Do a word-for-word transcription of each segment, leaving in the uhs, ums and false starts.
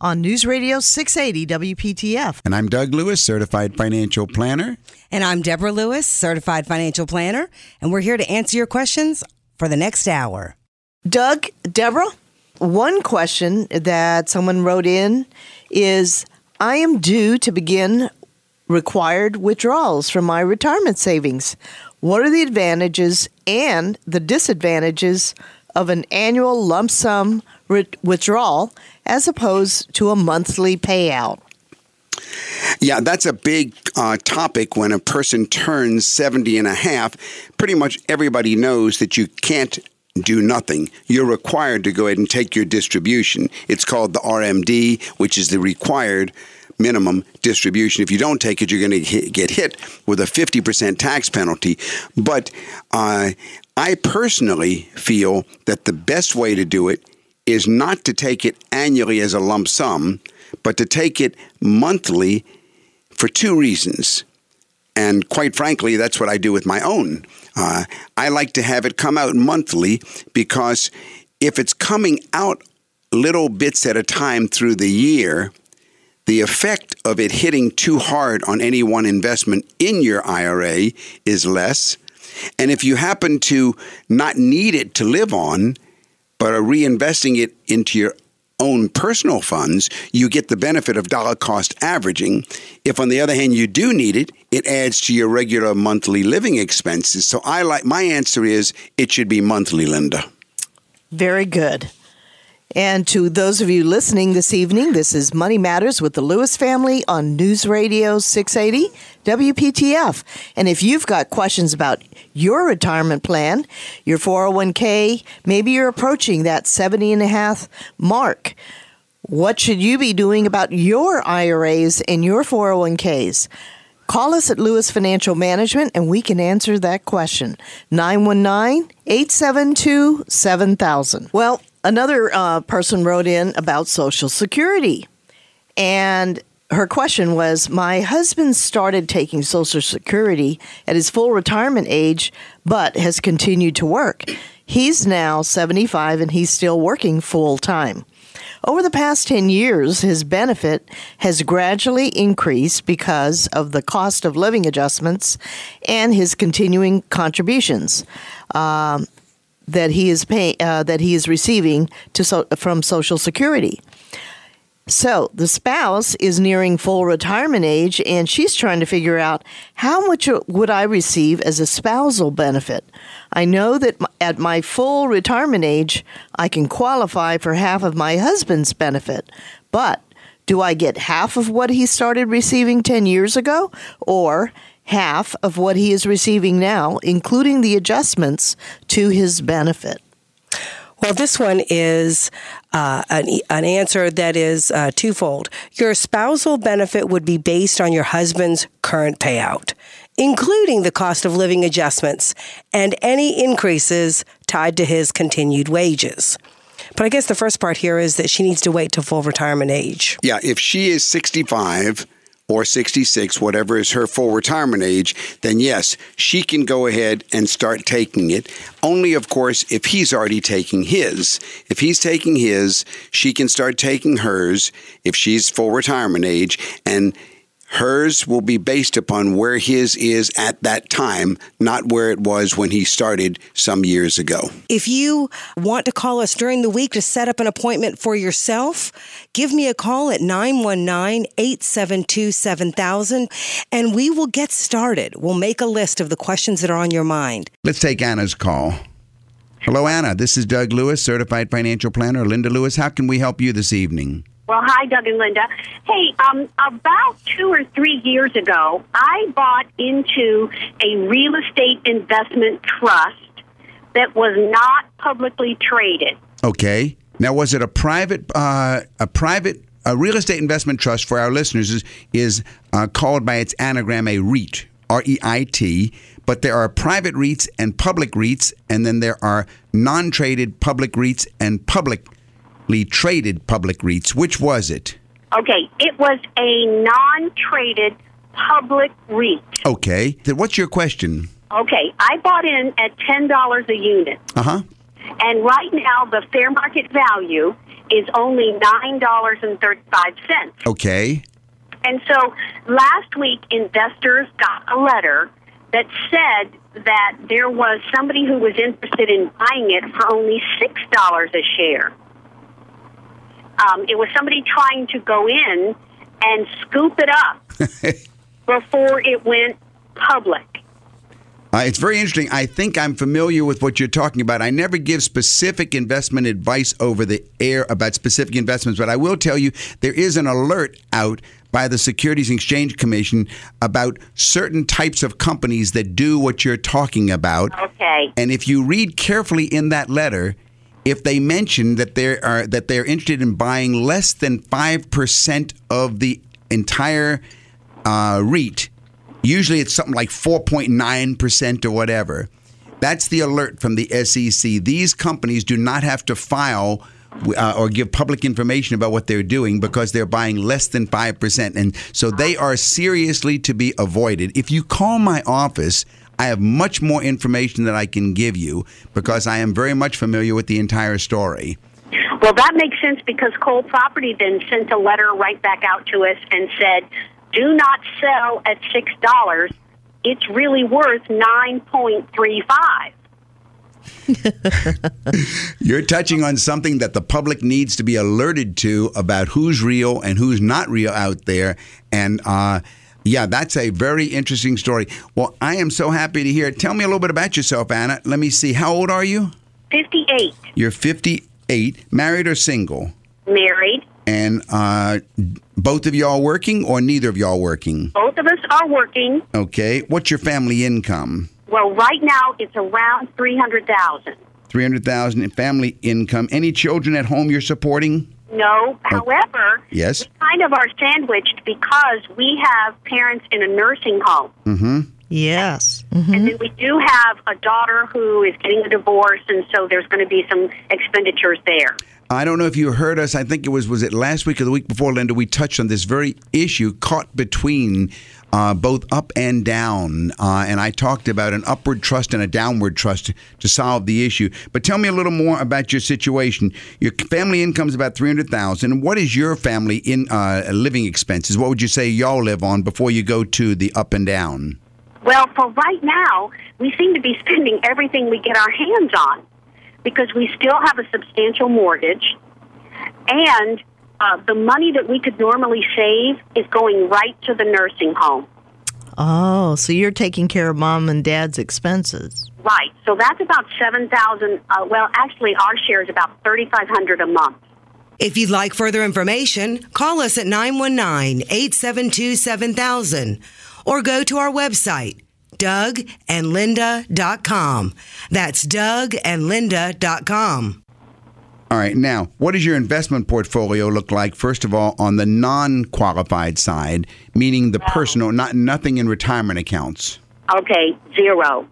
on News Radio six eighty W P T F. And I'm Doug Lewis, Certified Financial Planner. And I'm Deborah Lewis, Certified Financial Planner. And we're here to answer your questions for the next hour. Doug, Deborah, one question that someone wrote in is, I am due to begin required withdrawals from my retirement savings. What are the advantages and the disadvantages of an annual lump sum withdrawal as opposed to a monthly payout? Yeah, that's a big uh, topic when a person turns seventy and a half. Pretty much everybody knows that you can't do nothing. You're required to go ahead and take your distribution. It's called the R M D, which is the required minimum distribution. If you don't take it, you're going to get hit with a fifty percent tax penalty. But uh, I personally feel that the best way to do it is not to take it annually as a lump sum, but to take it monthly for two reasons. And quite frankly, that's what I do with my own. Uh, I like to have it come out monthly because if it's coming out little bits at a time through the year, the effect of it hitting too hard on any one investment in your I R A is less. And if you happen to not need it to live on, but are reinvesting it into your own personal funds, you get the benefit of dollar cost averaging. If, on the other hand, you do need it, it adds to your regular monthly living expenses. So I like my answer is it should be monthly, Linda. Very good. And to those of you listening this evening, this is Money Matters with the Lewis family on News Radio six eighty W P T F. And if you've got questions about your retirement plan, your four oh one k, maybe you're approaching that seventy and a half mark. What should you be doing about your I R As and your four oh one k's? Call us at Lewis Financial Management and we can answer that question. nine one nine, eight seven two, seven thousand. Well, another uh, person wrote in about Social Security, and her question was, my husband started taking Social Security at his full retirement age, but has continued to work. He's now seventy-five and he's still working full time. Over the past ten years, his benefit has gradually increased because of the cost of living adjustments and his continuing contributions Um that he is pay, uh, that he is receiving to so, from Social Security. So the spouse is nearing full retirement age, and she's trying to figure out, how much would I receive as a spousal benefit? I know that at my full retirement age, I can qualify for half of my husband's benefit, but do I get half of what he started receiving ten years ago, or half of what he is receiving now, including the adjustments to his benefit? Well, this one is uh, an, an answer that is uh, twofold. Your spousal benefit would be based on your husband's current payout, including the cost of living adjustments and any increases tied to his continued wages. But I guess the first part here is that she needs to wait till full retirement age. Yeah, if she is sixty-five or sixty-six, whatever is her full retirement age, then yes, she can go ahead and start taking it. Only, of course, if he's already taking his. If he's taking his, she can start taking hers if she's full retirement age. And Hers will be based upon where his is at that time, not where it was when he started some years ago. If you want to call us during the week to set up an appointment for yourself, give me a call at nine one nine, eight seven two, seven thousand and we will get started. We'll make a list of the questions that are on your mind. Let's take Anna's call. Hello, Anna. This is Doug Lewis, Certified Financial Planner, Linda Lewis. How can we help you this evening? Well, hi, Doug and Linda. Hey, um, about two or three years ago, I bought into a real estate investment trust that was not publicly traded. Okay. Now, was it a private, uh, a private, a real estate investment trust for our listeners is, is uh, called by its anagram a REIT, R E I T, but there are private REITs and public REITs, and then there are non-traded public REITs and public traded public REITs. Which was it? Okay, it was a non-traded public REIT. Okay, then what's your question? Okay, I bought in at ten dollars a unit. Uh-huh. And right now the fair market value is only nine dollars and thirty-five cents. Okay. And so last week investors got a letter that said that there was somebody who was interested in buying it for only six dollars a share. Um, it was somebody trying to go in and scoop it up before it went public. Uh, it's very interesting. I think I'm familiar with what you're talking about. I never give specific investment advice over the air about specific investments, but I will tell you there is an alert out by the Securities and Exchange Commission about certain types of companies that do what you're talking about. Okay. And if you read carefully in that letter, if they mention that they are that they're interested in buying less than five percent of the entire uh, REIT, usually it's something like four point nine percent or whatever. That's the alert from the S E C. These companies do not have to file uh, or give public information about what they're doing because they're buying less than five percent. And so they are seriously to be avoided. If you call my office, I have much more information that I can give you because I am very much familiar with the entire story. Well, that makes sense because Cole Property then sent a letter right back out to us and said, do not sell at six dollars. It's really worth nine point three five. You're touching on something that the public needs to be alerted to about who's real and who's not real out there. And, uh, Yeah, that's a very interesting story. Well, I am so happy to hear it. Tell me a little bit about yourself, Anna. Let me see. How old are you? fifty-eight. You're fifty-eight. Married or single? Married. And uh, both of y'all working or neither of y'all working? Both of us are working. Okay. What's your family income? Well, right now it's around three hundred thousand dollars. three hundred thousand dollars in family income. Any children at home you're supporting? No. However, yes. We kind of are sandwiched because we have parents in a nursing home. Mm-hmm. Yes. Mm-hmm. And then we do have a daughter who is getting a divorce, and so there's going to be some expenditures there. I don't know if you heard us. I think it was, was it last week or the week before, Linda, we touched on this very issue caught between uh, both up and down. Uh, and I talked about an upward trust and a downward trust to, to solve the issue. But tell me a little more about your situation. Your family income is about three hundred thousand dollars. What is your family in uh, living expenses? What would you say y'all live on before you go to the up and down? Well, for right now, we seem to be spending everything we get our hands on, because we still have a substantial mortgage, and uh, the money that we could normally save is going right to the nursing home. Oh, so you're taking care of Mom and Dad's expenses. Right. So that's about seven thousand dollars. Uh, well, actually, our share is about thirty-five hundred dollars a month. If you'd like further information, call us at nine one nine, eight seven two, seven thousand or go to our website, Doug and Linda dot com. That's Doug and Linda dot com. All right. Now, what does your investment portfolio look like, first of all, on the non-qualified side, meaning the personal, not nothing in retirement accounts? Okay, zero.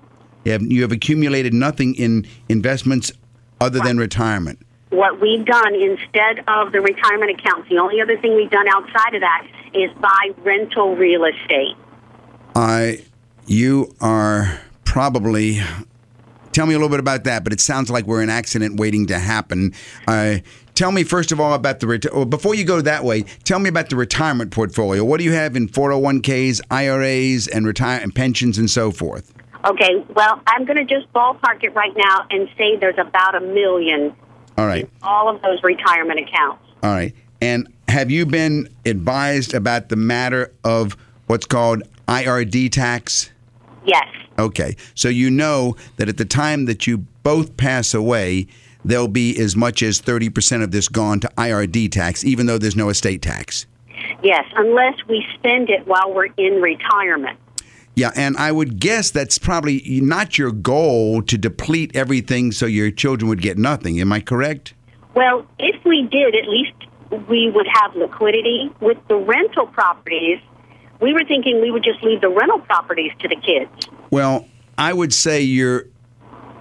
You have, you have accumulated nothing in investments other right. than retirement. What we've done instead of the retirement accounts, the only other thing we've done outside of that is buy rental real estate. I... You are probably, tell me a little bit about that, but it sounds like we're an accident waiting to happen. Uh, Tell me, first of all, about the reti- well, before you go that way, tell me about the retirement portfolio. What do you have in four oh one k's, I R A's, and retire- and pensions and so forth? Okay, well, I'm going to just ballpark it right now and say there's about a million all right. in all of those retirement accounts. All right. And have you been advised about the matter of what's called I R D tax? Yes. Okay. So you know that at the time that you both pass away, there'll be as much as thirty percent of this gone to I R D tax, even though there's no estate tax. Yes, unless we spend it while we're in retirement. Yeah, and I would guess that's probably not your goal to deplete everything so your children would get nothing. Am I correct? Well, if we did, at least we would have liquidity. With the rental properties, we were thinking we would just leave the rental properties to the kids. Well, I would say you're,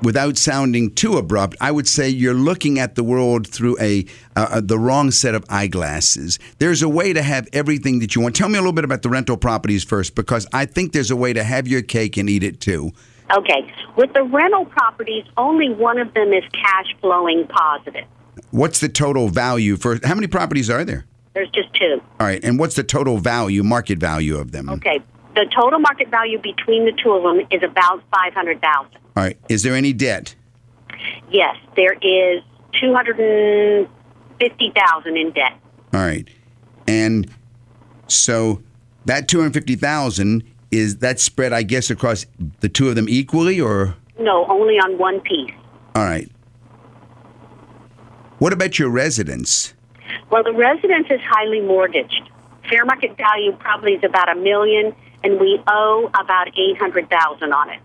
without sounding too abrupt, I would say you're looking at the world through a uh, the wrong set of eyeglasses. There's a way to have everything that you want. Tell me a little bit about the rental properties first, because I think there's a way to have your cake and eat it too. Okay. With the rental properties, only one of them is cash flowing positive. What's the total value for, how many properties are there? There's just two. All right. And what's the total value, market value of them? Okay. The total market value between the two of them is about five hundred thousand dollars. All right. Is there any debt? Yes. There is two hundred fifty thousand dollars in debt. All right. And so that two hundred fifty thousand dollars, is that spread, I guess, across the two of them equally, or? No, only on one piece. All right. What about your residence? Well, the residence is highly mortgaged. Fair market value probably is about a million, and we owe about eight hundred thousand dollars on it.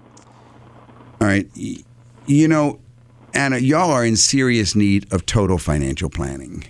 All right. You know, Anna, y'all are in serious need of total financial planning.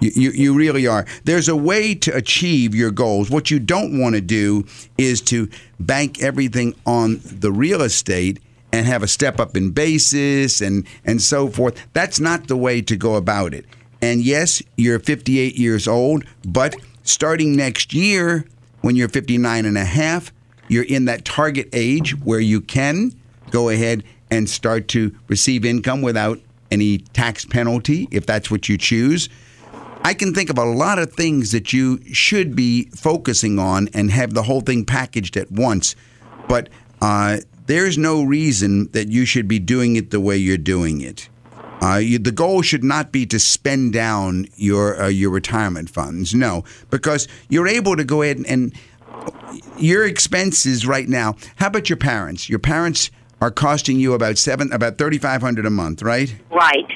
You, you, you really are. There's a way to achieve your goals. What you don't want to do is to bank everything on the real estate and have a step up in basis and, and so forth. That's not the way to go about it. And yes, you're fifty-eight years old, but starting next year, when you're fifty-nine and a half, you're in that target age where you can go ahead and start to receive income without any tax penalty, if that's what you choose. I can think of a lot of things that you should be focusing on and have the whole thing packaged at once, but uh, there's no reason that you should be doing it the way you're doing it. Uh, you, the goal should not be to spend down your uh, your retirement funds, no, because you're able to go ahead and, and your expenses right now. How about your parents? Your parents are costing you about seven, about thirty-five hundred dollars a month, right? Right.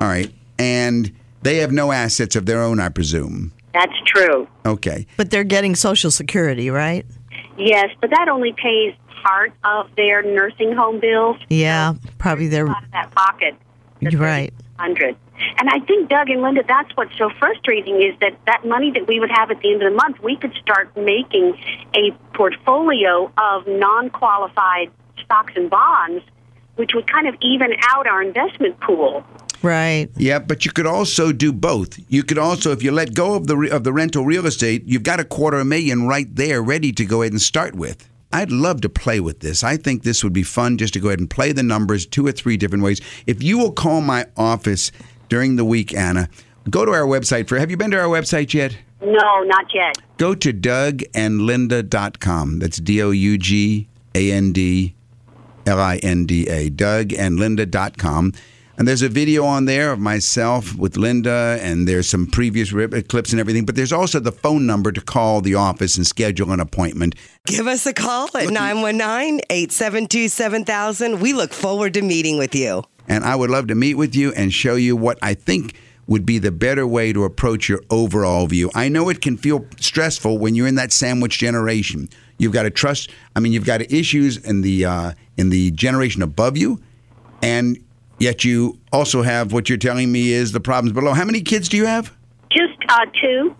All right, and they have no assets of their own, I presume. That's true. Okay, but they're getting Social Security, right? Yes, but that only pays part of their nursing home bills. Yeah, probably their out of that pocket. Right. Hundred, and I think, Doug and Linda, that's what's so frustrating is that that money that we would have at the end of the month, we could start making a portfolio of non-qualified stocks and bonds, which would kind of even out our investment pool. Right. Yeah, but you could also do both. You could also, if you let go of the re- of the rental real estate, you've got a quarter of a million right there ready to go ahead and start with. I'd love to play with this. I think this would be fun just to go ahead and play the numbers two or three different ways. If you will call my office during the week, Anna, go to our website. For, have you been to our website yet? No, not yet. Go to Doug and Linda dot com. That's D O U G A N D L I N D A, Doug and Linda dot com. And there's a video on there of myself with Linda, and there's some previous clips and everything. But there's also the phone number to call the office and schedule an appointment. Give us a call at nine one nine, eight seven two, seven thousand. We look forward to meeting with you. And I would love to meet with you and show you what I think would be the better way to approach your overall view. I know it can feel stressful when you're in that sandwich generation. You've got to trust. I mean, you've got issues in the uh, in the generation above you, and yet you also have what you're telling me is the problems below. How many kids do you have? Just uh, two.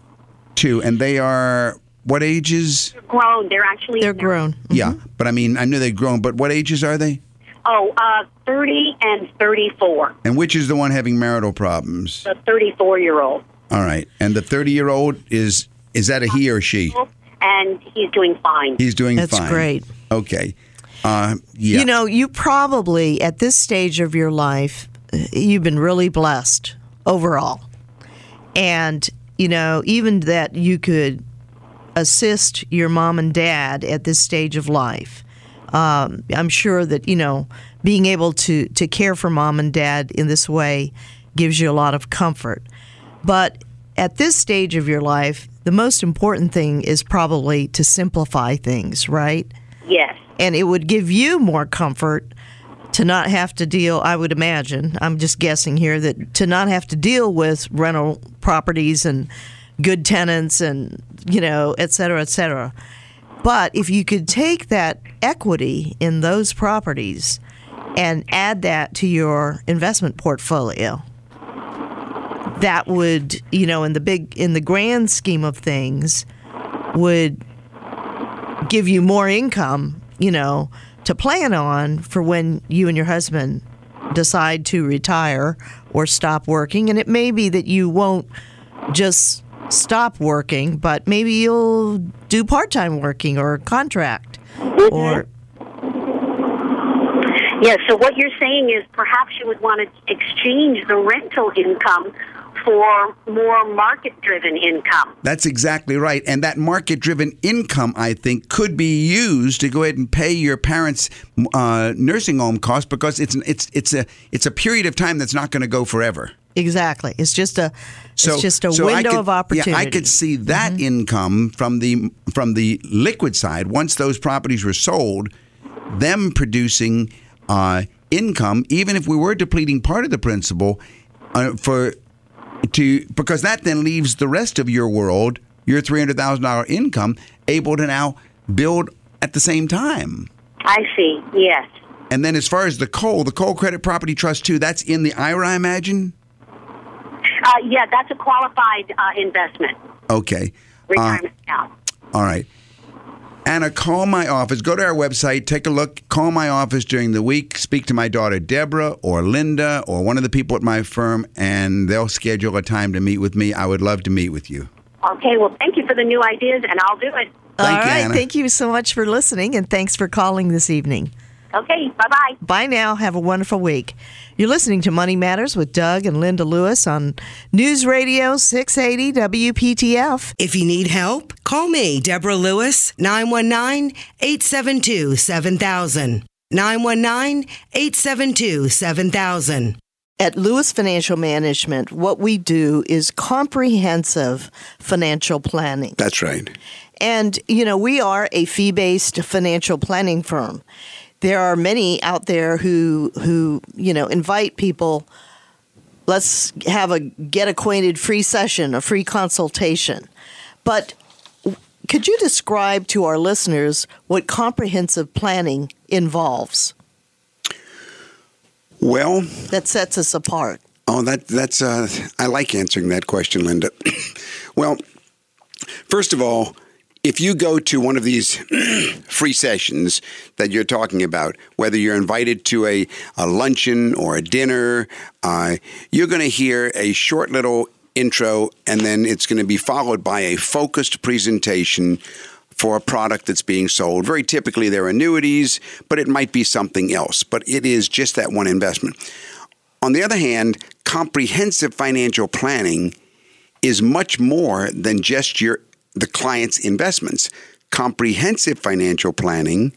Two, and they are what ages? They're grown. They're actually they're grown. Mm-hmm. Yeah, but I mean, I knew they're grown. But what ages are they? Oh, uh, thirty and thirty-four. And which is the one having marital problems? The thirty-four-year-old. All right, and the thirty-year-old is is that a he or she? And he's doing fine. He's doing That's fine. That's great. Okay. Uh, yeah. You know, you probably, at this stage of your life, you've been really blessed overall. And, you know, even that you could assist your mom and dad at this stage of life. Um, I'm sure that, you know, being able to, to care for mom and dad in this way gives you a lot of comfort. But at this stage of your life, the most important thing is probably to simplify things, right? Yes. And it would give you more comfort to not have to deal, I would imagine, I'm just guessing here, that to not have to deal with rental properties and good tenants and, you know, et cetera, et cetera. But if you could take that equity in those properties and add that to your investment portfolio, that would, you know, in the big, in the grand scheme of things, would give you more income, you know, to plan on for when you and your husband decide to retire or stop working. And it may be that you won't just stop working, but maybe you'll do part-time working or contract. Mm-hmm. Or yeah, so what you're saying is perhaps you would want to exchange the rental income for more market-driven income. That's exactly right. And that market-driven income, I think, could be used to go ahead and pay your parents' uh, nursing home costs, because it's an, it's it's a it's a period of time that's not going to go forever. Exactly. It's just a so, it's just a so window could, of opportunity. Yeah, I could see that mm-hmm. income from the from the liquid side, once those properties were sold, them producing uh, income, even if we were depleting part of the principal, uh, for to because that then leaves the rest of your world, your three hundred thousand dollars income, able to now build at the same time. I see. Yes. And then as far as the Cole, the Cole Credit Property Trust, too, that's in the I R A, I imagine? Uh, yeah, that's a qualified uh, investment. Okay. Retirement uh, account. All right. Anna, call my office. Go to our website. Take a look. Call my office during the week. Speak to my daughter, Deborah, or Linda, or one of the people at my firm, and they'll schedule a time to meet with me. I would love to meet with you. Okay. Well, thank you for the new ideas, and I'll do it. All thank right. You, Anna. Thank you so much for listening, and thanks for calling this evening. Okay, bye-bye. Bye now. Have a wonderful week. You're listening to Money Matters with Doug and Linda Lewis on News Radio six eighty W P T F. If you need help, call me, Deborah Lewis, nine one nine, eight seven two, seven thousand. nine one nine, eight seven two, seven thousand. At Lewis Financial Management, what we do is comprehensive financial planning. That's right. And, you know, we are a fee-based financial planning firm. There are many out there who, who you know, invite people, let's have a get acquainted free session, a free consultation. But could you describe to our listeners what comprehensive planning involves? Well, that sets us apart. Oh, that that's uh, I like answering that question, Linda. Well, first of all, if you go to one of these free sessions that you're talking about, whether you're invited to a, a luncheon or a dinner, uh, you're going to hear a short little intro, and then it's going to be followed by a focused presentation for a product that's being sold. Very typically, they're annuities, but it might be something else. But it is just that one investment. On the other hand, comprehensive financial planning is much more than just your the client's investments. Comprehensive financial planning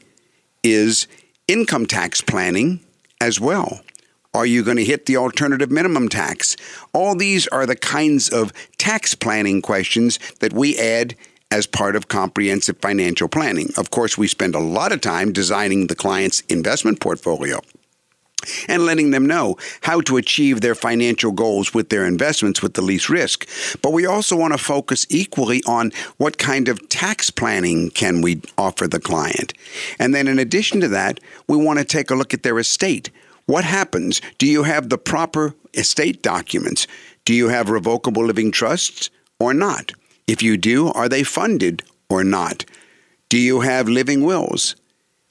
is income tax planning as well. Are you going to hit the alternative minimum tax? All these are the kinds of tax planning questions that we add as part of comprehensive financial planning. Of course, we spend a lot of time designing the client's investment portfolio and letting them know how to achieve their financial goals with their investments with the least risk. But we also want to focus equally on what kind of tax planning can we offer the client. And then in addition to that, we want to take a look at their estate. What happens? Do you have the proper estate documents? Do you have revocable living trusts or not? If you do, are they funded or not? Do you have living wills?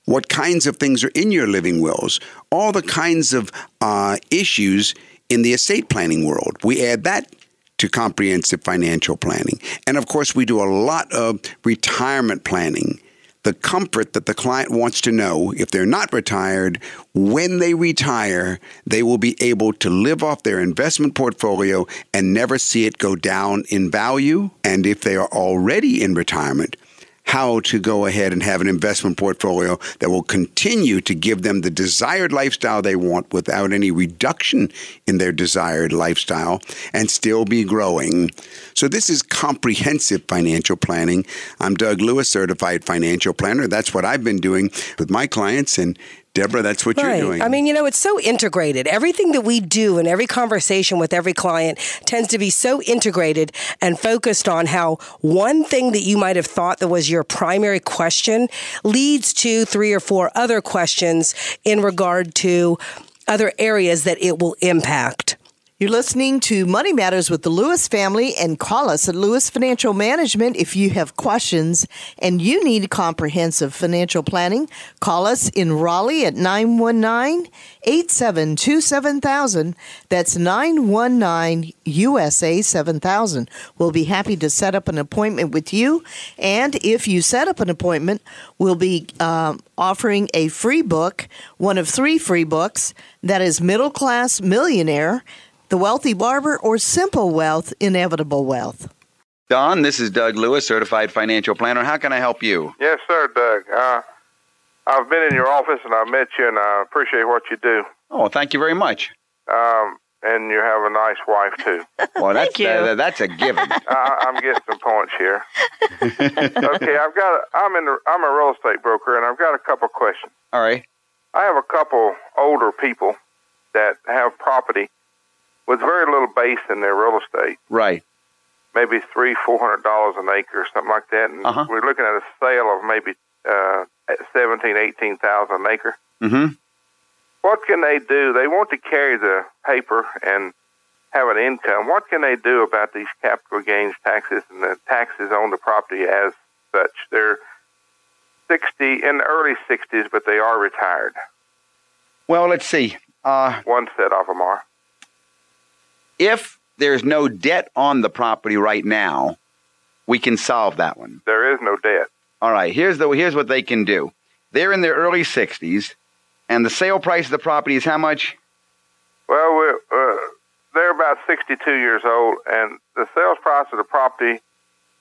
What kinds of things are in your living wills? All the kinds of uh, issues in the estate planning world. We add that to comprehensive financial planning. And, of course, we do a lot of retirement planning. the comfort that the client wants to know if they're not retired, when they retire, they will be able to live off their investment portfolio and never see it go down in value. And if they are already in retirement, how to go ahead and have an investment portfolio that will continue to give them the desired lifestyle they want without any reduction in their desired lifestyle and still be growing. So this is comprehensive financial planning. I'm Doug Lewis, certified financial planner. That's what I've been doing with my clients. And Deborah, that's what right. you're doing. I mean, you know, it's so integrated. Everything that we do and every conversation with every client tends to be so integrated and focused on how one thing that you might have thought that was your primary question leads to three or four other questions in regard to other areas that it will impact. You're listening to Money Matters with the Lewis family, and call us at Lewis Financial Management if you have questions and you need comprehensive financial planning. Call us in Raleigh at nine one nine, eight seven two, seven thousand. That's nine one nine U S A seven thousand. We'll be happy to set up an appointment with you. And if you set up an appointment, we'll be um, offering a free book, one of three free books, that is Middle Class Millionaire, The Wealthy Barber, or Simple Wealth, Inevitable Wealth. Don, this is Doug Lewis, certified financial planner. How can I help you? Yes, sir, Doug. Uh, I've been in your office and I met you, and I appreciate what you do. Oh, thank you very much. Um, and you have a nice wife, too. Well, that's thank you. Uh, that's a given. uh, I'm getting some points here. Okay, I've got. A, I'm in. The, I'm a real estate broker, and I've got a couple questions. All right. I have a couple older people that have property with very little base in their real estate. Right. Maybe three, four hundred dollars an acre or something like that. And uh-huh. we're looking at a sale of maybe uh seventeen, eighteen thousand an acre. Mm-hmm. What can they do? They want to carry the paper and have an income. What can they do about these capital gains taxes and the taxes on the property as such? They're sixty in the early sixties, but they are retired. Well, let's see. Uh, one set of them are. If there's no debt on the property right now, we can solve that one. There is no debt. All right. Here's the here's what they can do. They're in their early sixties, and the sale price of the property is how much? Well, we're, uh, they're about sixty-two years old, and the sales price of the property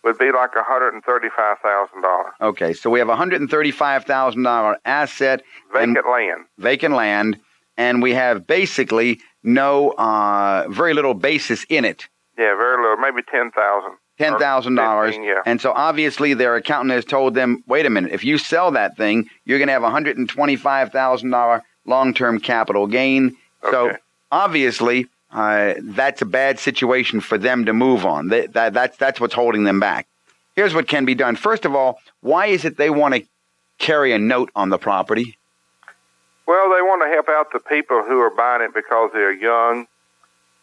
would be like one hundred thirty-five thousand dollars. Okay. So we have one hundred thirty-five thousand dollars asset. Vacant and, land. Vacant land. And we have basically no, uh, very little basis in it. Yeah, very little, maybe ten thousand dollars. ten thousand dollars. Yeah. And so obviously their accountant has told them, wait a minute, if you sell that thing, you're going to have one hundred twenty-five thousand dollars long-term capital gain. Okay. So obviously uh, that's a bad situation for them to move on. That, that, that's, that's what's holding them back. Here's what can be done. First of all, why is it they want to carry a note on the property? Well, they want to help out the people who are buying it because they're young,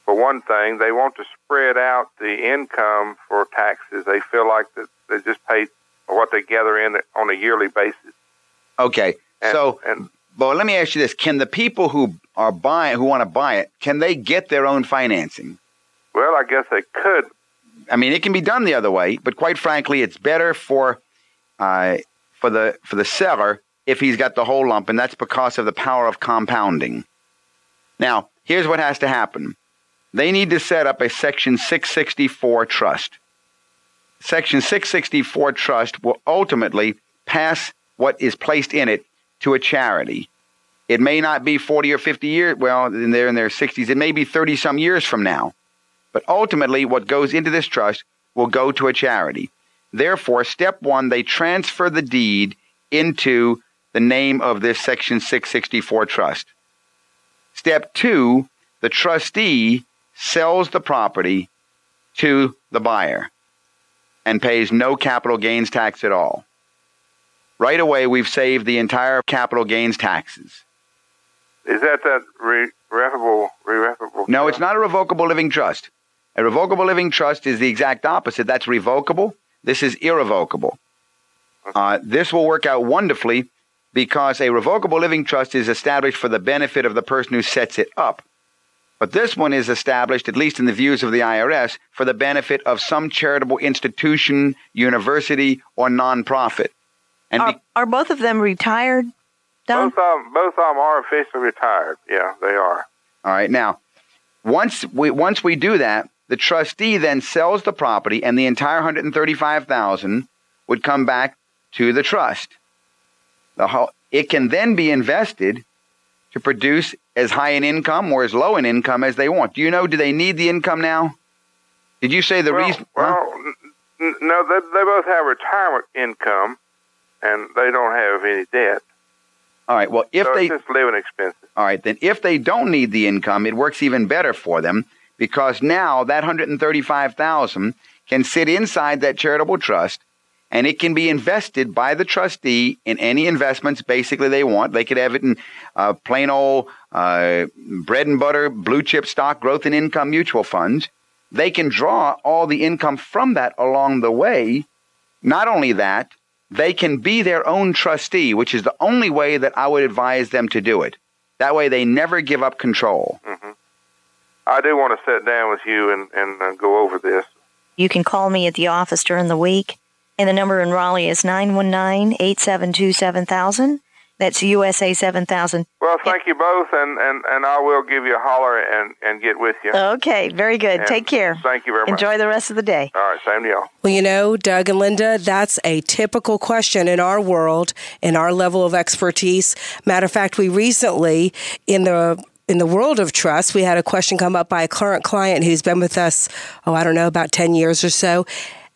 for one thing. They want to spread out the income for taxes. They feel like that they just pay what they gather in on a yearly basis. Okay. And, so, and, but let me ask you this. Can the people who are buying, who want to buy it, can they get their own financing? Well, I guess they could. I mean, it can be done the other way, but quite frankly, it's better for uh, for the for the seller if he's got the whole lump, and that's because of the power of compounding. Now, here's what has to happen. They need to set up a Section six sixty-four trust. Section six sixty-four trust will ultimately pass what is placed in it to a charity. It may not be forty or fifty years, well, they're in their sixties. It may be thirty-some years from now. But ultimately, what goes into this trust will go to a charity. Therefore, step one, they transfer the deed into the name of this Section six sixty-four trust. Step two, the trustee sells the property to the buyer and pays no capital gains tax at all. Right away, we've saved the entire capital gains taxes. Is that that re- revocable, revocable? No, it's not a revocable living trust. A revocable living trust is the exact opposite. That's revocable. This is irrevocable. Uh, this will work out wonderfully because a revocable living trust is established for the benefit of the person who sets it up. But this one is established, at least in the views of the I R S, for the benefit of some charitable institution, university, or nonprofit. And are, be- are both of them retired, Don? Both of them, both of them are officially retired. Yeah, they are. All right. Now, once we once we do that, the trustee then sells the property, and the entire one hundred thirty-five thousand dollars would come back to the trust. The whole, it can then be invested to produce as high an income or as low an income as they want. Do you know? Do they need the income now? Did you say the well, reason? Well, huh? n- no. They, they both have retirement income, and they don't have any debt. All right. Well, if so they it's just living expenses. All right. Then, if they don't need the income, it works even better for them because now that one hundred thirty-five thousand dollars can sit inside that charitable trust, and it can be invested by the trustee in any investments basically they want. They could have it in uh, plain old uh, bread and butter, blue chip stock, growth and income mutual funds. They can draw all the income from that along the way. Not only that, they can be their own trustee, which is the only way that I would advise them to do it. That way they never give up control. Mm-hmm. I do want to sit down with you and, and uh, go over this. You can call me at the office during the week. And the number in Raleigh is nine one nine, eight seven two, seven thousand. That's U S A seven thousand. Well, thank you both, and, and, and I will give you a holler and, and get with you. Okay, very good. And take care. Thank you very much. Enjoy the rest of the day. All right, same to y'all. Well, you know, Doug and Linda, that's a typical question in our world, in our level of expertise. Matter of fact, we recently, in the in the world of trust, we had a question come up by a current client who's been with us, oh, I don't know, about ten years or so.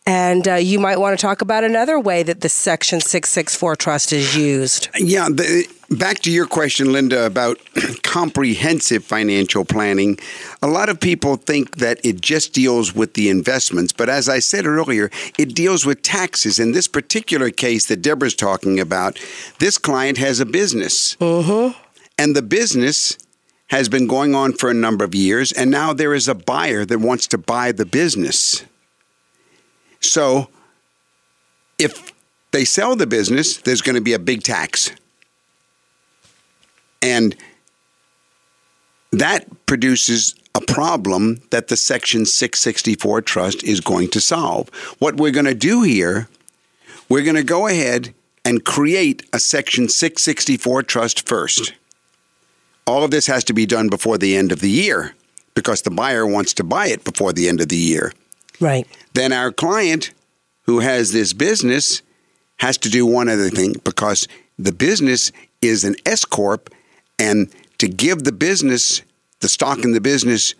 And uh, you might want to talk about another way that the Section six sixty-four trust is used. Yeah, the, back to your question, Linda, about comprehensive financial planning. A lot of people think that it just deals with the investments. But as I said earlier, it deals with taxes. In this particular case that Deborah's talking about, this client has a business. Uh-huh. And the business has been going on for a number of years. And now there is a buyer that wants to buy the business. So if they sell the business, there's going to be a big tax. And that produces a problem that the Section six sixty-four trust is going to solve. What we're going to do here, we're going to go ahead and create a Section six sixty-four trust first. All of this has to be done before the end of the year because the buyer wants to buy it before the end of the year. Right. Then our client who has this business has to do one other thing because the business is an S corp, and to give the business, the stock in the business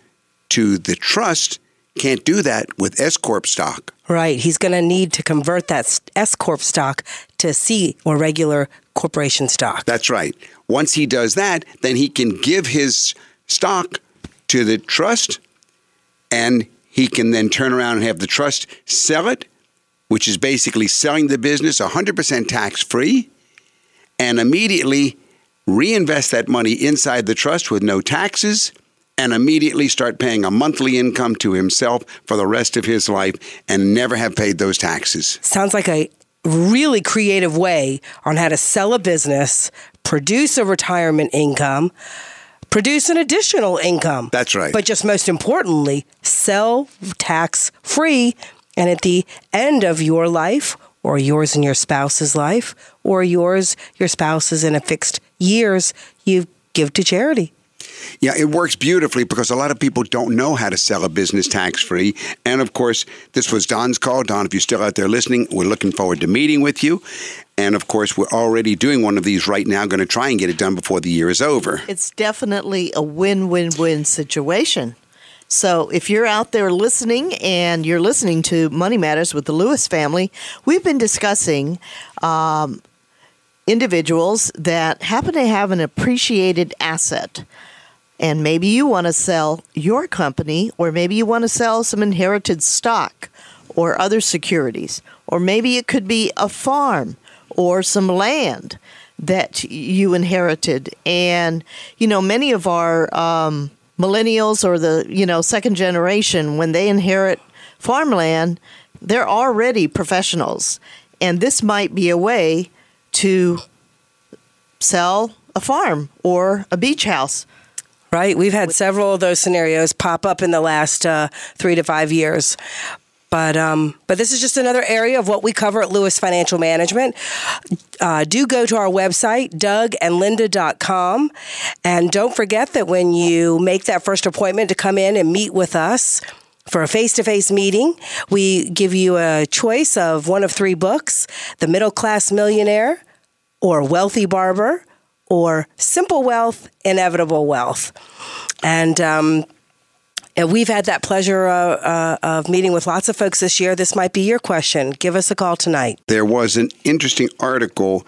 to the trust, can't do that with S corp stock. Right. He's going to need to convert that S corp stock to C or regular corporation stock. That's right. Once he does that, then he can give his stock to the trust, and he can then turn around and have the trust sell it, which is basically selling the business one hundred percent tax-free, and immediately reinvest that money inside the trust with no taxes, and immediately start paying a monthly income to himself for the rest of his life and never have paid those taxes. Sounds like a really creative way on how to sell a business, produce a retirement income, produce an additional income. That's right. But just most importantly, sell tax-free. And at the end of your life, or yours and your spouse's life, or yours, your spouse's in a fixed years, you give to charity. Yeah, it works beautifully because a lot of people don't know how to sell a business tax-free. And, of course, this was Don's call. Don, if you're still out there listening, we're looking forward to meeting with you. And, of course, we're already doing one of these right now, going to try and get it done before the year is over. It's definitely a win-win-win situation. So if you're out there listening and you're listening to Money Matters with the Lewis family, we've been discussing um, individuals that happen to have an appreciated asset. And maybe you want to sell your company, or maybe you want to sell some inherited stock or other securities, or maybe it could be a farm or some land that you inherited. And, you know, many of our um, millennials or the, you know, second generation, when they inherit farmland, they're already professionals. And this might be a way to sell a farm or a beach house. Right. We've had several of those scenarios pop up in the last uh, three to five years. But um, but this is just another area of what we cover at Lewis Financial Management. Uh, do go to our website, Doug and Linda dot com. And don't forget that when you make that first appointment to come in and meet with us for a face-to-face meeting, we give you a choice of one of three books, The Middle Class Millionaire, or Wealthy Barber, or Simple Wealth, Inevitable Wealth. And um And we've had that pleasure uh, uh, of meeting with lots of folks this year. This might be your question. Give us a call tonight. There was an interesting article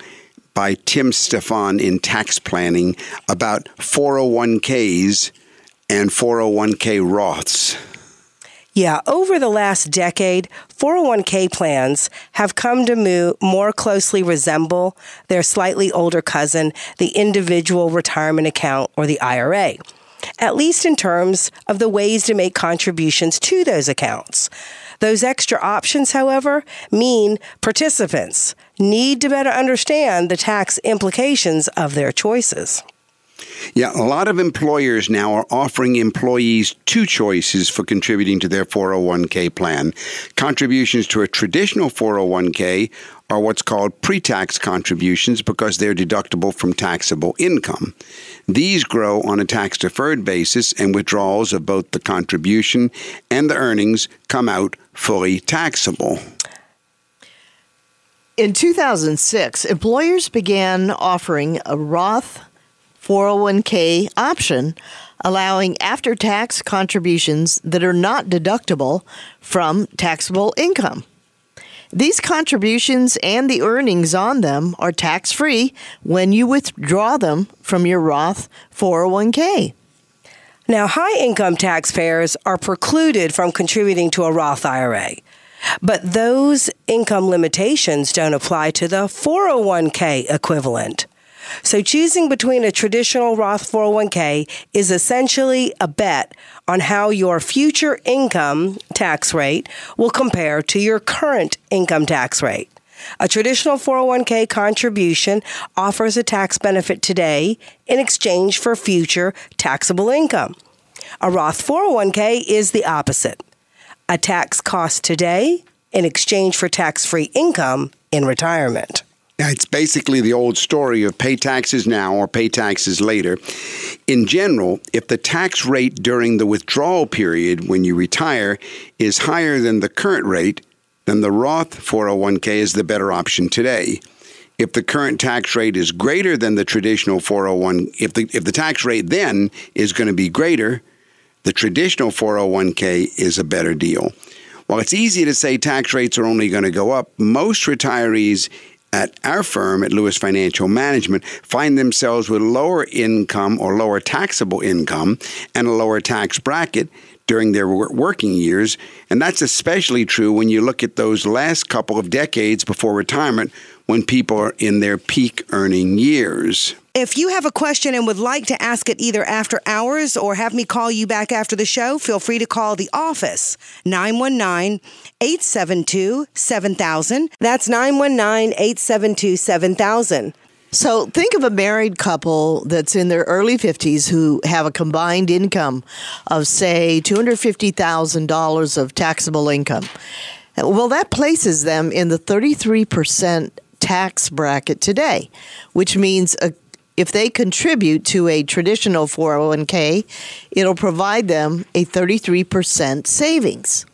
by Tim Stefan in Tax Planning about four oh one k's and four oh one k Roths. Yeah, over the last decade, four oh one k plans have come to mo- more closely resemble their slightly older cousin, the individual retirement account or the I R A. At least in terms of the ways to make contributions to those accounts. Those extra options, however, mean participants need to better understand the tax implications of their choices. Yeah, a lot of employers now are offering employees two choices for contributing to their four oh one k plan. Contributions to a traditional four oh one k are what's called pre-tax contributions because they're deductible from taxable income. These grow on a tax-deferred basis, and withdrawals of both the contribution and the earnings come out fully taxable. In two thousand six, employers began offering a Roth four oh one k option, allowing after-tax contributions that are not deductible from taxable income. These contributions and the earnings on them are tax-free when you withdraw them from your Roth four oh one k. Now, high-income taxpayers are precluded from contributing to a Roth I R A, but those income limitations don't apply to the four oh one k equivalent. So choosing between a traditional Roth four oh one k is essentially a bet on how your future income tax rate will compare to your current income tax rate. A traditional four oh one k contribution offers a tax benefit today in exchange for future taxable income. A Roth four oh one k is the opposite. A tax cost today in exchange for tax-free income in retirement. It's basically the old story of pay taxes now or pay taxes later. In general, if the tax rate during the withdrawal period when you retire is higher than the current rate, then the Roth four oh one k is the better option today. If the current tax rate is greater than the traditional four oh one, if the if the tax rate then is going to be greater, the traditional four oh one k is a better deal. While it's easy to say tax rates are only going to go up, most retirees at our firm at Lewis Financial Management find themselves with lower income or lower taxable income and a lower tax bracket during their working years. And that's especially true when you look at those last couple of decades before retirement when people are in their peak earning years. If you have a question and would like to ask it either after hours or have me call you back after the show, feel free to call the office, nine one nine, eight seven two, seven thousand. That's nine one nine, eight seven two, seven thousand. So think of a married couple that's in their early fifties who have a combined income of, say, two hundred fifty thousand dollars of taxable income. Well, that places them in the thirty-three percent tax bracket today, which means a If they contribute to a traditional four oh one k, it'll provide them a thirty-three percent savings.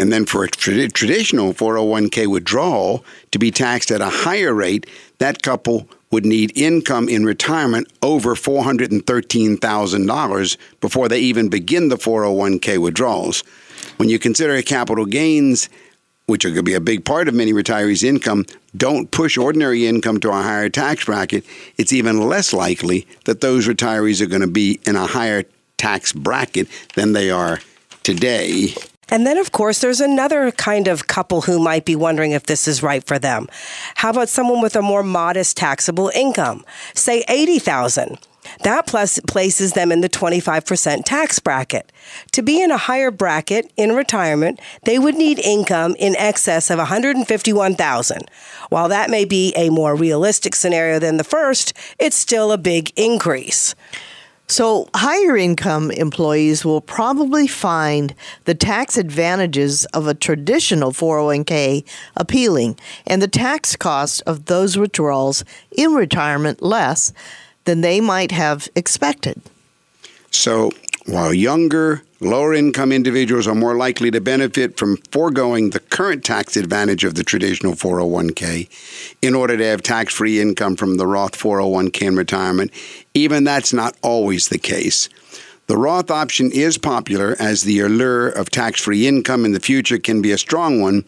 And then for a tra- traditional four oh one k withdrawal to be taxed at a higher rate, that couple would need income in retirement over four hundred thirteen thousand dollars before they even begin the four oh one k withdrawals. When you consider capital gains, which are going to be a big part of many retirees' income, don't push ordinary income to a higher tax bracket, it's even less likely that those retirees are going to be in a higher tax bracket than they are today. And then, of course, there's another kind of couple who might be wondering if this is right for them. How about someone with a more modest taxable income, say eighty thousand dollars? That plus places them in the twenty-five percent tax bracket. To be in a higher bracket in retirement, they would need income in excess of one hundred fifty-one thousand dollars. While that may be a more realistic scenario than the first, it's still a big increase. So higher income employees will probably find the tax advantages of a traditional four oh one k appealing and the tax cost of those withdrawals in retirement less than they might have expected. So while younger, lower-income individuals are more likely to benefit from foregoing the current tax advantage of the traditional four oh one k in order to have tax-free income from the Roth four oh one k in retirement, even that's not always the case. The Roth option is popular as the allure of tax-free income in the future can be a strong one,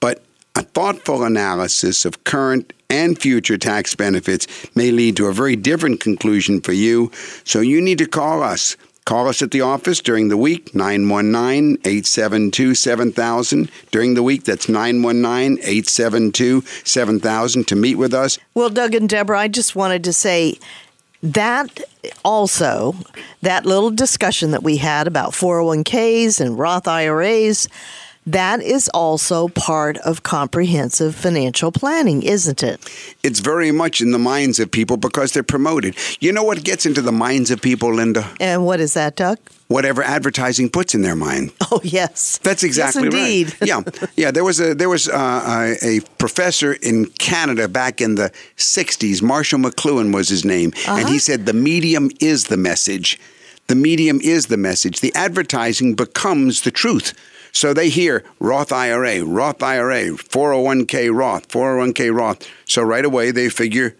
but a thoughtful analysis of current and future tax benefits may lead to a very different conclusion for you, so you need to call us. Call us at the office during the week, nine one nine, eight seven two, seven thousand. During the week, that's nine one nine, eight seven two, seven thousand to meet with us. Well, Doug and Deborah, I just wanted to say that also, that little discussion that we had about four oh one k's and Roth I R A's, that is also part of comprehensive financial planning, isn't it? It's very much in the minds of people because they're promoted. You know what gets into the minds of people, Linda? And what is that, Doug? Whatever advertising puts in their mind. Oh, yes. That's exactly yes, indeed. Right. Yeah. Yeah. There was a there was uh, a professor in Canada back in the sixties. Marshall McLuhan was his name. Uh-huh. And he said, the medium is the message. The medium is the message. The advertising becomes the truth. So they hear Roth I R A, Roth I R A, four oh one k Roth, four oh one k Roth. So right away they figure,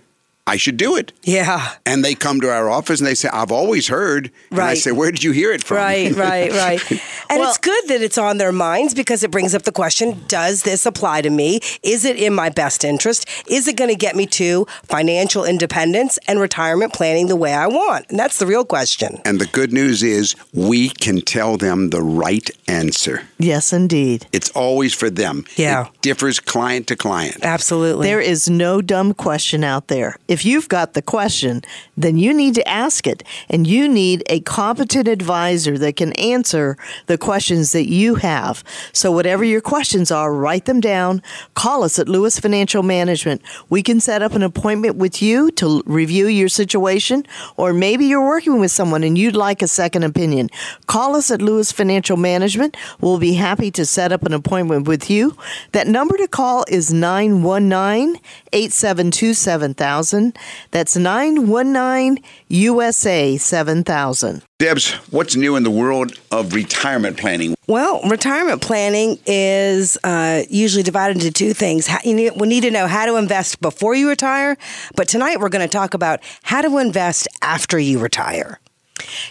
I should do it. Yeah. And they come to our office and they say, I've always heard. And right. I say, where did you hear it from? Right, right, right. And well, it's good that it's on their minds because it brings up the question, does this apply to me? Is it in my best interest? Is it going to get me to financial independence and retirement planning the way I want? And that's the real question. And the good news is we can tell them the right answer. Yes, indeed. It's always for them. Yeah. It differs client to client. Absolutely. There is no dumb question out there. If you've got the question, then you need to ask it, and you need a competent advisor that can answer the questions that you have. So whatever your questions are, write them down. Call us at Lewis Financial Management. We can set up an appointment with you to review your situation, or maybe you're working with someone and you'd like a second opinion. Call us at Lewis Financial Management. We'll be happy to set up an appointment with you. That number to call is nine one nine, eight seven two, seven thousand. That's nine one nine U S A seven thousand. Debs, what's new in the world of retirement planning? Well, retirement planning is uh, usually divided into two things. How, you need, we need to know how to invest before you retire, but tonight we're going to talk about how to invest after you retire.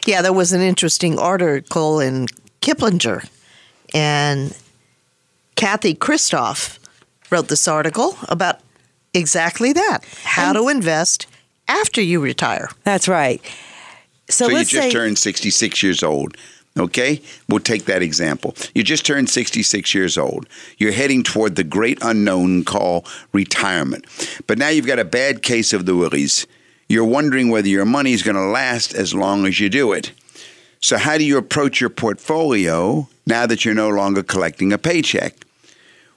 Yeah, there was an interesting article in Kiplinger, and Kathy Kristoff wrote this article about exactly that. How to invest after you retire. That's right. So, so let's you just say, turned sixty-six years old. Okay? We'll take that example. You just turned sixty-six years old. You're heading toward the great unknown called retirement. But now you've got a bad case of the willies. You're wondering whether your money is going to last as long as you do it. So how do you approach your portfolio now that you're no longer collecting a paycheck?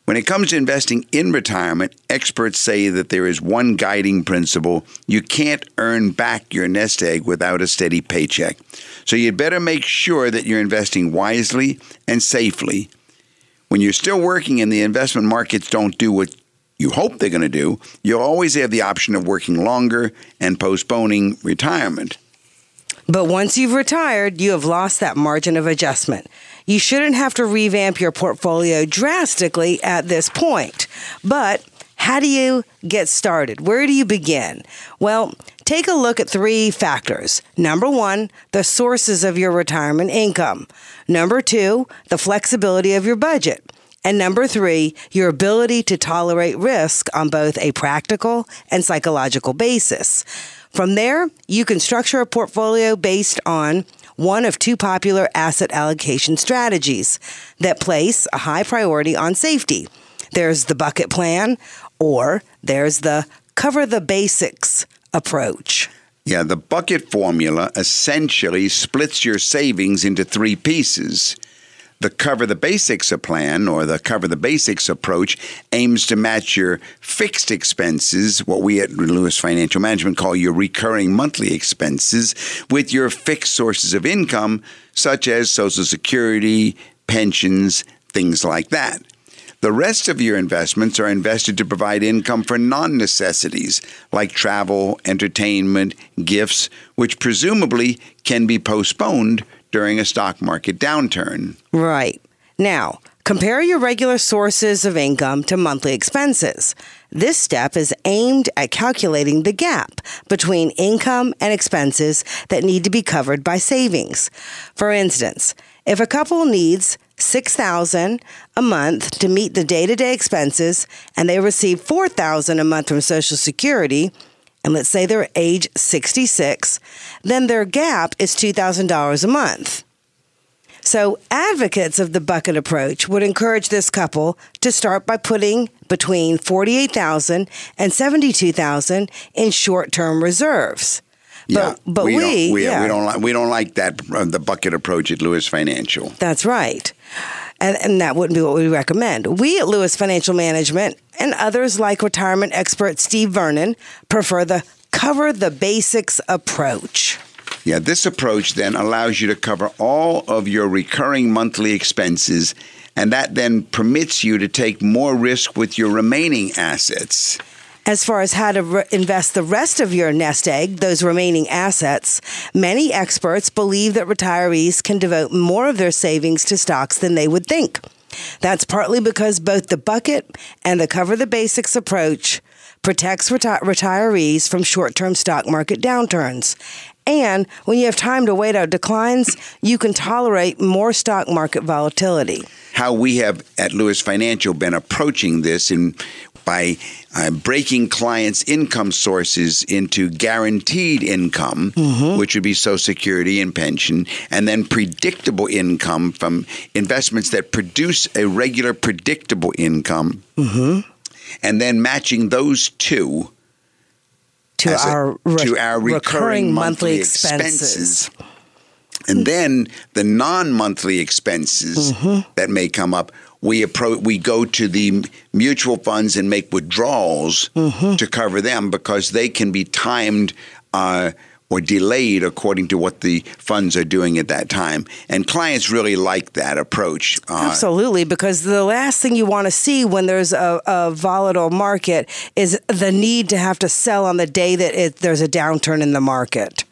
When it comes to investing in retirement, experts say that there is one guiding principle. You can't earn back your nest egg without a steady paycheck. So you'd better make sure that you're investing wisely and safely. When you're still working and the investment markets don't do what you hope they're going to do, you'll always have the option of working longer and postponing retirement. But once you've retired, you have lost that margin of adjustment. You shouldn't have to revamp your portfolio drastically at this point. But how do you get started? Where do you begin? Well, take a look at three factors. Number one, the sources of your retirement income. Number two, the flexibility of your budget. And number three, your ability to tolerate risk on both a practical and psychological basis. From there, you can structure a portfolio based on one of two popular asset allocation strategies that place a high priority on safety. There's the bucket plan, or there's the cover the basics approach. Yeah, the bucket formula essentially splits your savings into three pieces. The cover the basics a plan or the cover the basics approach aims to match your fixed expenses, what we at Lewis Financial Management call your recurring monthly expenses, with your fixed sources of income, such as Social Security, pensions, things like that. The rest of your investments are invested to provide income for non-necessities like travel, entertainment, gifts, which presumably can be postponed during a stock market downturn. Right. Now, compare your regular sources of income to monthly expenses. This step is aimed at calculating the gap between income and expenses that need to be covered by savings. For instance, if a couple needs six thousand dollars a month to meet the day-to-day expenses and they receive four thousand dollars a month from Social Security, and let's say they're age sixty-six, then their gap is two thousand dollars a month. So advocates of the bucket approach would encourage this couple to start by putting between forty-eight thousand dollars and seventy-two thousand dollars in short-term reserves. Yeah, but, but we, we, don't, we, yeah. we don't like we don't like that uh, the bucket approach at Lewis Financial. That's right. And, and that wouldn't be what we recommend. We at Lewis Financial Management and others like retirement expert Steve Vernon prefer the cover the basics approach. Yeah, this approach then allows you to cover all of your recurring monthly expenses, and that then permits you to take more risk with your remaining assets. As far as how to re- invest the rest of your nest egg, those remaining assets, many experts believe that retirees can devote more of their savings to stocks than they would think. That's partly because both the bucket and the cover the basics approach protects reti- retirees from short-term stock market downturns. And when you have time to wait out declines, you can tolerate more stock market volatility. How we have at Lewis Financial been approaching this in by uh, breaking clients' income sources into guaranteed income, mm-hmm. which would be Social Security and pension, and then predictable income from investments that produce a regular predictable income, mm-hmm. and then matching those two to our, a, re- to our recurring, recurring monthly, monthly expenses. expenses. And then the non-monthly expenses mm-hmm. that may come up, we approach, we go to the mutual funds and make withdrawals mm-hmm. to cover them because they can be timed uh, or delayed according to what the funds are doing at that time. And clients really like that approach. Uh, Absolutely, because the last thing you want to see when there's a, a volatile market is the need to have to sell on the day that it, there's a downturn in the market.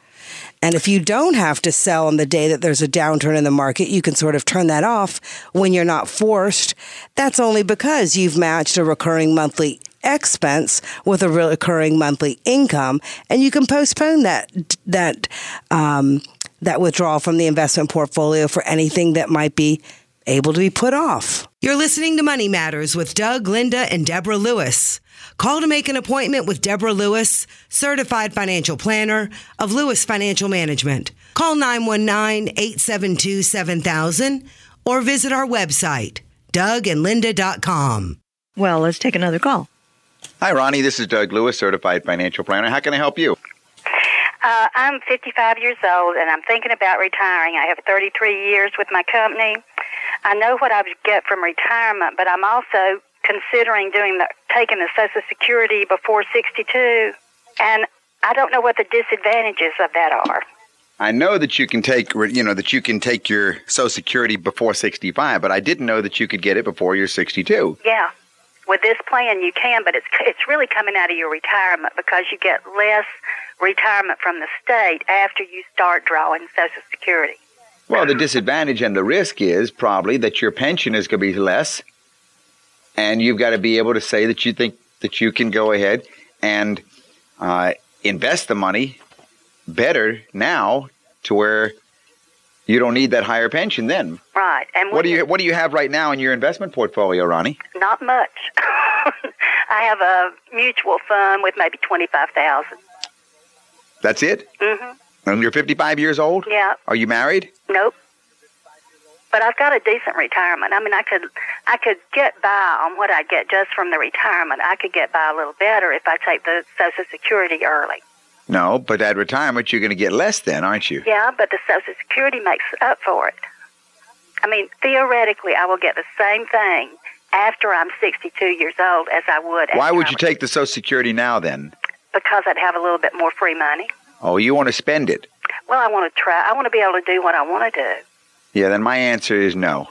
And if you don't have to sell on the day that there's a downturn in the market, you can sort of turn that off when you're not forced. That's only because you've matched a recurring monthly expense with a recurring monthly income, and you can postpone that that um, that withdrawal from the investment portfolio for anything that might be able to be put off. You're listening to Money Matters with Doug, Linda, and Deborah Lewis. Call to make an appointment with Deborah Lewis, Certified Financial Planner of Lewis Financial Management. Call nine one nine, eight seven two, seven thousand or visit our website, Doug and Linda dot com. Well, let's take another call. Hi, Ronnie. This is Doug Lewis, Certified Financial Planner. How can I help you? Uh, I'm fifty-five years old, and I'm thinking about retiring. I have thirty-three years with my company. I know what I would get from retirement, but I'm also considering doing the taking the Social Security before sixty-two, and I don't know what the disadvantages of that are. I know that you can take, you know, that you can take your Social Security before sixty-five, but I didn't know that you could get it before you're sixty-two. Yeah, with this plan you can, but it's it's really coming out of your retirement because you get less retirement from the state after you start drawing Social Security. Well, the disadvantage and the risk is probably that your pension is going to be less. And you've got to be able to say that you think that you can go ahead and uh, invest the money better now to where you don't need that higher pension then. Right. And what do you what do you have right now in your investment portfolio, Ronnie? Not much. I have a mutual fund with maybe twenty-five thousand dollars. That's it? Mm-hmm. And you're fifty-five years old? Yeah. Are you married? Nope. But I've got a decent retirement. I mean, I could I could get by on what I get just from the retirement. I could get by a little better if I take the Social Security early. No, but at retirement, you're going to get less then, aren't you? Yeah, but the Social Security makes up for it. I mean, theoretically, I will get the same thing after I'm sixty-two years old as I would. Why would you take the Social Security now then? Because I'd have a little bit more free money. Oh, you want to spend it? Well, I want to try. I want to be able to do what I want to do. Yeah, then my answer is no.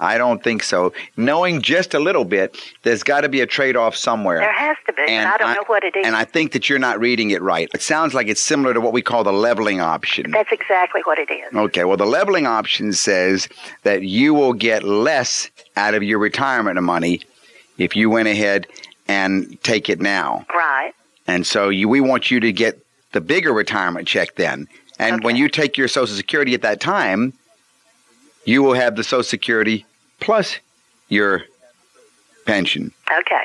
I don't think so. Knowing just a little bit, there's got to be a trade-off somewhere. There has to be, and I don't I, know what it is. And I think that you're not reading it right. It sounds like it's similar to what we call the leveling option. That's exactly what it is. Okay, well, the leveling option says that you will get less out of your retirement money if you went ahead and take it now. Right. And so you, we want you to get the bigger retirement check then. And okay. when you take your Social Security at that time, you will have the Social Security plus your pension. Okay.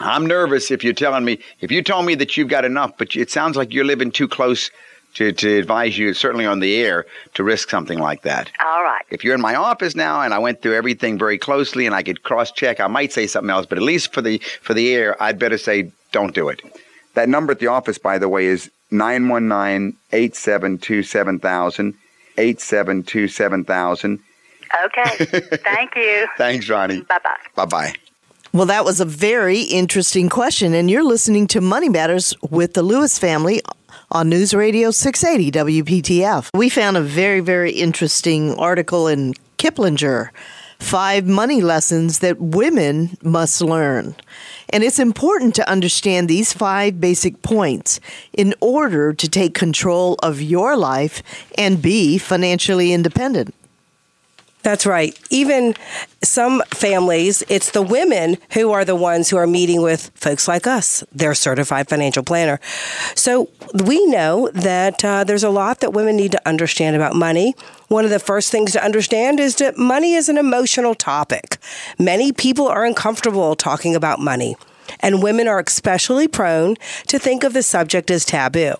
I'm nervous if you're telling me, if you told me that you've got enough, but it sounds like you're living too close to, to advise you, certainly on the air, to risk something like that. All right. If you're in my office now and I went through everything very closely and I could cross-check, I might say something else, but at least for the for the air, I'd better say don't do it. That number at the office, by the way, is nine one nine, eight seven two, seven thousand. eight seven two, seven thousand. Okay. Thank you. Thanks, Ronnie. Bye-bye. Bye-bye. Well, that was a very interesting question, and you're listening to Money Matters with the Lewis family on News Radio six eighty W P T F. We found a very, very interesting article in Kiplinger, Five Money Lessons That Women Must Learn. And it's important to understand these five basic points in order to take control of your life and be financially independent. That's right. Even some families, it's the women who are the ones who are meeting with folks like us, their certified financial planner. So we know that uh, there's a lot that women need to understand about money. One of the first things to understand is that money is an emotional topic. Many people are uncomfortable talking about money. And women are especially prone to think of the subject as taboo.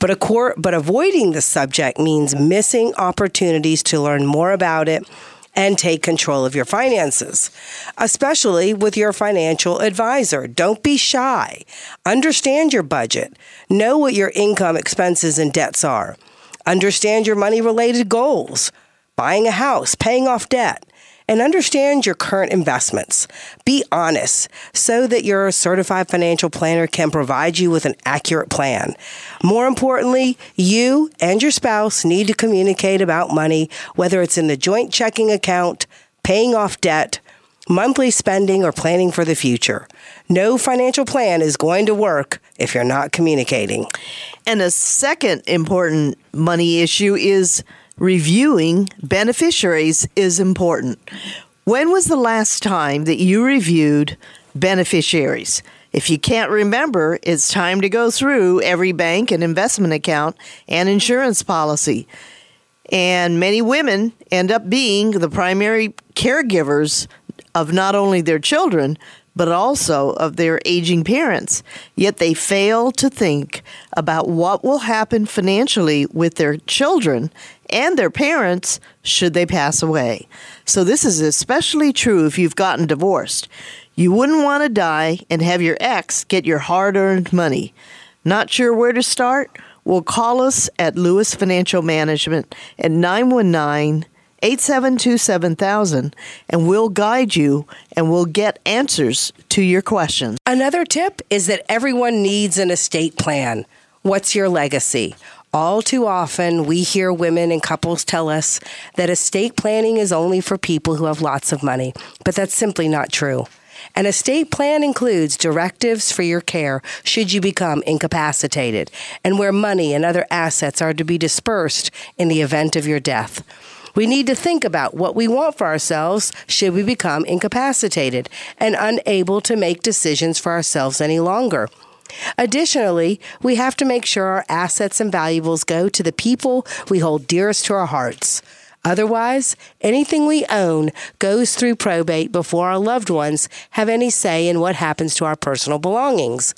But a cor- but avoiding the subject means missing opportunities to learn more about it and take control of your finances, especially with your financial advisor. Don't be shy. Understand your budget. Know what your income, expenses, and debts are. Understand your money-related goals, buying a house, paying off debt. And understand your current investments. Be honest so that your certified financial planner can provide you with an accurate plan. More importantly, you and your spouse need to communicate about money, whether it's in the joint checking account, paying off debt, monthly spending, or planning for the future. No financial plan is going to work if you're not communicating. And a second important money issue is reviewing beneficiaries is important. When was the last time that you reviewed beneficiaries? If you can't remember, it's time to go through every bank and investment account and insurance policy. And many women end up being the primary caregivers of not only their children, but also of their aging parents. Yet they fail to think about what will happen financially with their children and their parents should they pass away. So this is especially true if you've gotten divorced. You wouldn't want to die and have your ex get your hard-earned money. Not sure where to start? Well, call us at Lewis Financial Management at nine one nine, eight seven two, seven thousand, and we'll guide you and we'll get answers to your questions. Another tip is that everyone needs an estate plan. What's your legacy? All too often, we hear women and couples tell us that estate planning is only for people who have lots of money, but that's simply not true. An estate plan includes directives for your care should you become incapacitated and where money and other assets are to be dispersed in the event of your death. We need to think about what we want for ourselves should we become incapacitated and unable to make decisions for ourselves any longer. Additionally, we have to make sure our assets and valuables go to the people we hold dearest to our hearts. Otherwise, anything we own goes through probate before our loved ones have any say in what happens to our personal belongings.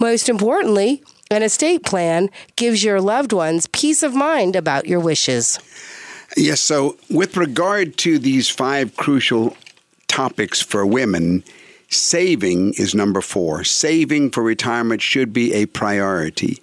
Most importantly, an estate plan gives your loved ones peace of mind about your wishes. Yes, so with regard to these five crucial topics for women, saving is number four. Saving for retirement should be a priority.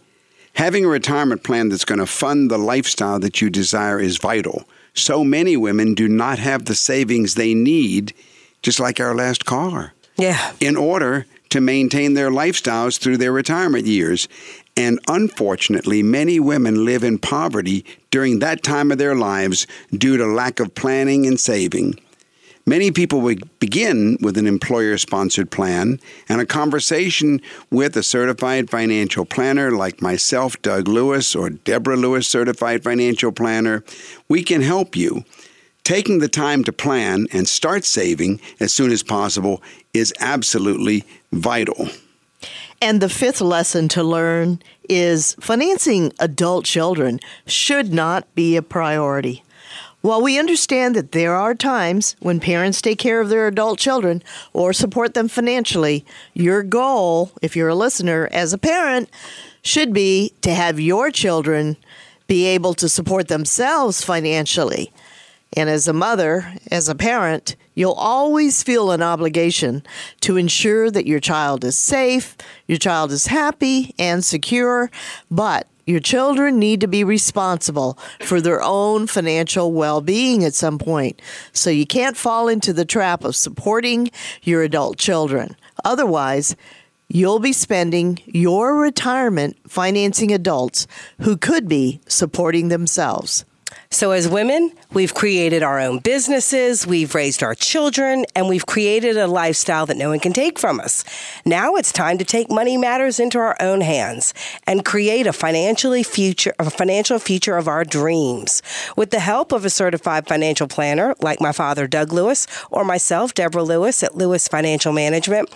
Having a retirement plan that's going to fund the lifestyle that you desire is vital. so many women do not have the savings they need, just like our last caller, yeah, in order to maintain their lifestyles through their retirement years. And unfortunately, many women live in poverty during that time of their lives due to lack of planning and saving. Many people would begin with an employer-sponsored plan and a conversation with a certified financial planner like myself, Doug Lewis, or Deborah Lewis, certified financial planner. We can help you. Taking the time to plan and start saving as soon as possible is absolutely vital. And the fifth lesson to learn is financing adult children should not be a priority. While we understand that there are times when parents take care of their adult children or support them financially, your goal, if you're a listener as a parent, should be to have your children be able to support themselves financially. And as a mother, as a parent, you'll always feel an obligation to ensure that your child is safe, your child is happy and secure, but your children need to be responsible for their own financial well-being at some point. So you can't fall into the trap of supporting your adult children. Otherwise, you'll be spending your retirement financing adults who could be supporting themselves. So as women, we've created our own businesses, we've raised our children, and we've created a lifestyle that no one can take from us. Now it's time to take money matters into our own hands and create a financially future, a financial future of our dreams. With the help of a certified financial planner like my father, Doug Lewis, or myself, Deborah Lewis at Lewis Financial Management,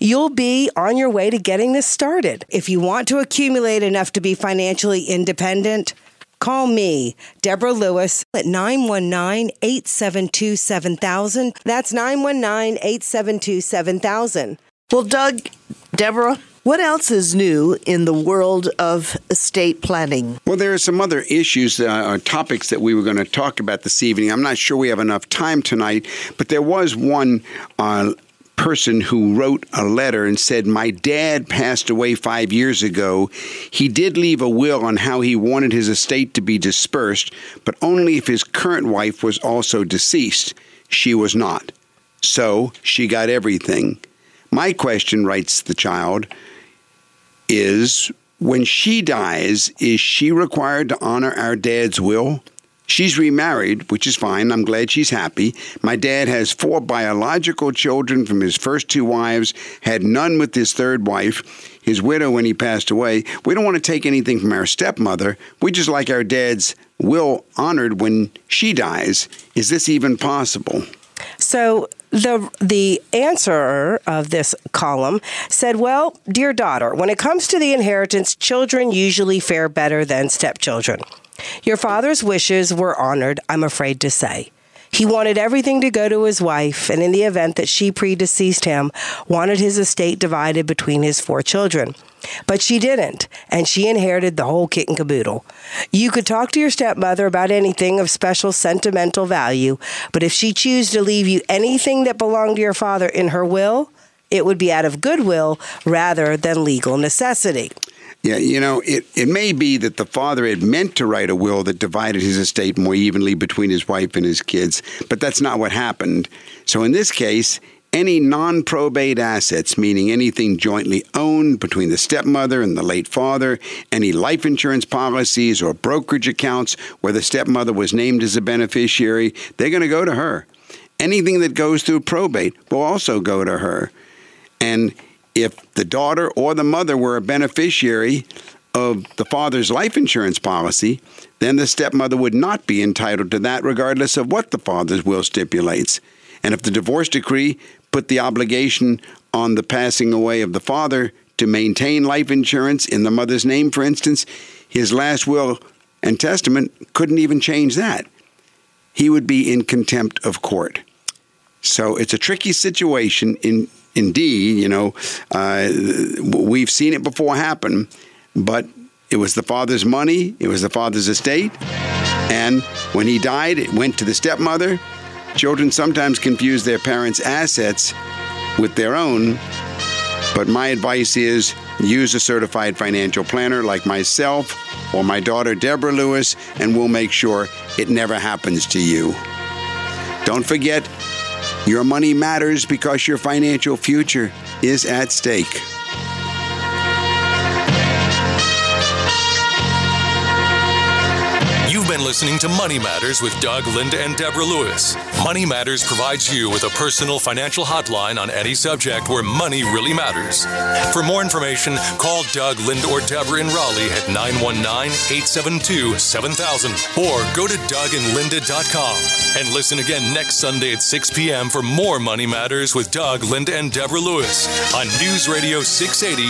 you'll be on your way to getting this started. If you want to accumulate enough to be financially independent, call me, Deborah Lewis, at nine one nine, eight seven two, seven thousand. That's nine one nine, eight seven two, seven thousand. Well, Doug, Deborah, what else is new in the world of estate planning? Well, there are some other issues uh, or topics that we were going to talk about this evening. I'm not sure we have enough time tonight, but there was one uh person who wrote a letter and said, my dad passed away five years ago. He did leave a will on how he wanted his estate to be dispersed, but only if his current wife was also deceased. She was not. So she got everything. My question, writes the child, is when she dies, is she required to honor our dad's will? She's remarried, which is fine. I'm glad she's happy. My dad has four biological children from his first two wives, had none with his third wife, his widow when he passed away. We don't want to take anything from our stepmother. We just like our dad's will honored when she dies. Is this even possible? So the the answerer of this column said, well, dear daughter, when it comes to the inheritance, children usually fare better than stepchildren. Your father's wishes were honored, I'm afraid to say. He wanted everything to go to his wife, and in the event that she predeceased him, wanted his estate divided between his four children. But she didn't, and she inherited the whole kit and caboodle. You could talk to your stepmother about anything of special sentimental value, but if she chose to leave you anything that belonged to your father in her will, it would be out of goodwill rather than legal necessity. Yeah, you know, it, it may be that the father had meant to write a will that divided his estate more evenly between his wife and his kids, but that's not what happened. So in this case, any non-probate assets, meaning anything jointly owned between the stepmother and the late father, any life insurance policies or brokerage accounts where the stepmother was named as a beneficiary, they're going to go to her. Anything that goes through probate will also go to her. And if the daughter or the mother were a beneficiary of the father's life insurance policy, then the stepmother would not be entitled to that regardless of what the father's will stipulates. And if the divorce decree put the obligation on the passing away of the father to maintain life insurance in the mother's name, for instance, his last will and testament couldn't even change that. He would be in contempt of court. So it's a tricky situation in Indeed, you know, uh, we've seen it before happen, but it was the father's money, it was the father's estate, and when he died, it went to the stepmother. Children sometimes confuse their parents' assets with their own, but my advice is use a certified financial planner like myself or my daughter Deborah Lewis, and we'll make sure it never happens to you. Don't forget, your money matters because your financial future is at stake. Listening to Money Matters with Doug, Linda, and Deborah Lewis. Money Matters provides you with a personal financial hotline on any subject where money really matters. For more information, call Doug, Linda, or Deborah in Raleigh at nine one nine, eight seven two, seven thousand or go to Doug and Linda dot com and listen again next Sunday at six p.m. for more Money Matters with Doug, Linda, and Deborah Lewis on News Radio six eighty